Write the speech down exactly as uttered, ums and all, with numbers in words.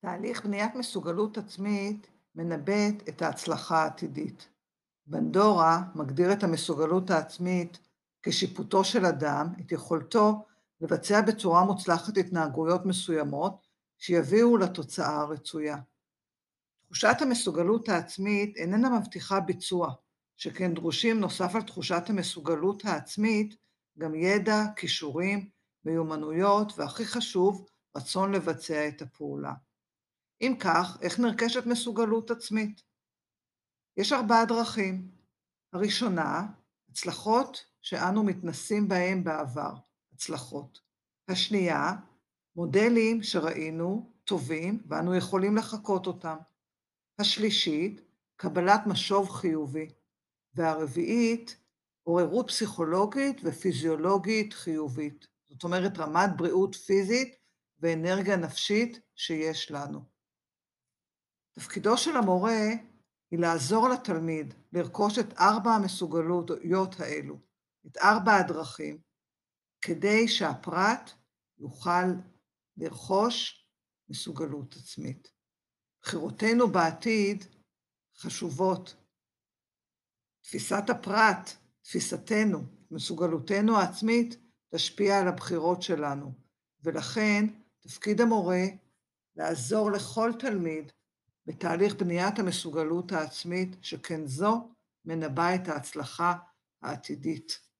תהליך בניית מסוגלות עצמית מנבט את ההצלחה העתידית. בנדורה מגדיר את המסוגלות העצמית כשיפוטו של אדם, את יכולתו לבצע בצורה מוצלחת התנהגויות מסוימות שיביאו לתוצאה הרצויה. תחושת המסוגלות העצמית איננה מבטיחה ביצוע, שכן דרושים נוסף על תחושת המסוגלות העצמית גם ידע, כישורים, מיומנויות, והכי חשוב, רצון לבצע את הפעולה. אם כך, איך נרכשת מסוגלות עצמית? יש ארבעה דרכים. הראשונה, הצלחות שאנו מתנסים בהם בעבר, הצלחות. השנייה, מודלים שראינו טובים ואנו יכולים לחקות אותם. השלישית, קבלת משוב חיובי. והרביעית, עוררות פסיכולוגית ופיזיולוגית חיובית. זאת אומרת, רמת בריאות פיזית ואנרגיה נפשית שיש לנו. תפקידו של המורה היא לעזור לתלמיד לרכוש את ארבע המסוגלויות האלו, את ארבע הדרכים, כדי שהפרט יוכל לרכוש מסוגלות עצמית. בחירותנו בעתיד חשובות. תפיסת הפרט, תפיסתנו, מסוגלותנו העצמית, תשפיע על הבחירות שלנו, ולכן תפקיד המורה לעזור לכל תלמיד בתהליך בניית המסוגלות העצמית, שכן זו מנבא את ההצלחה העתידית.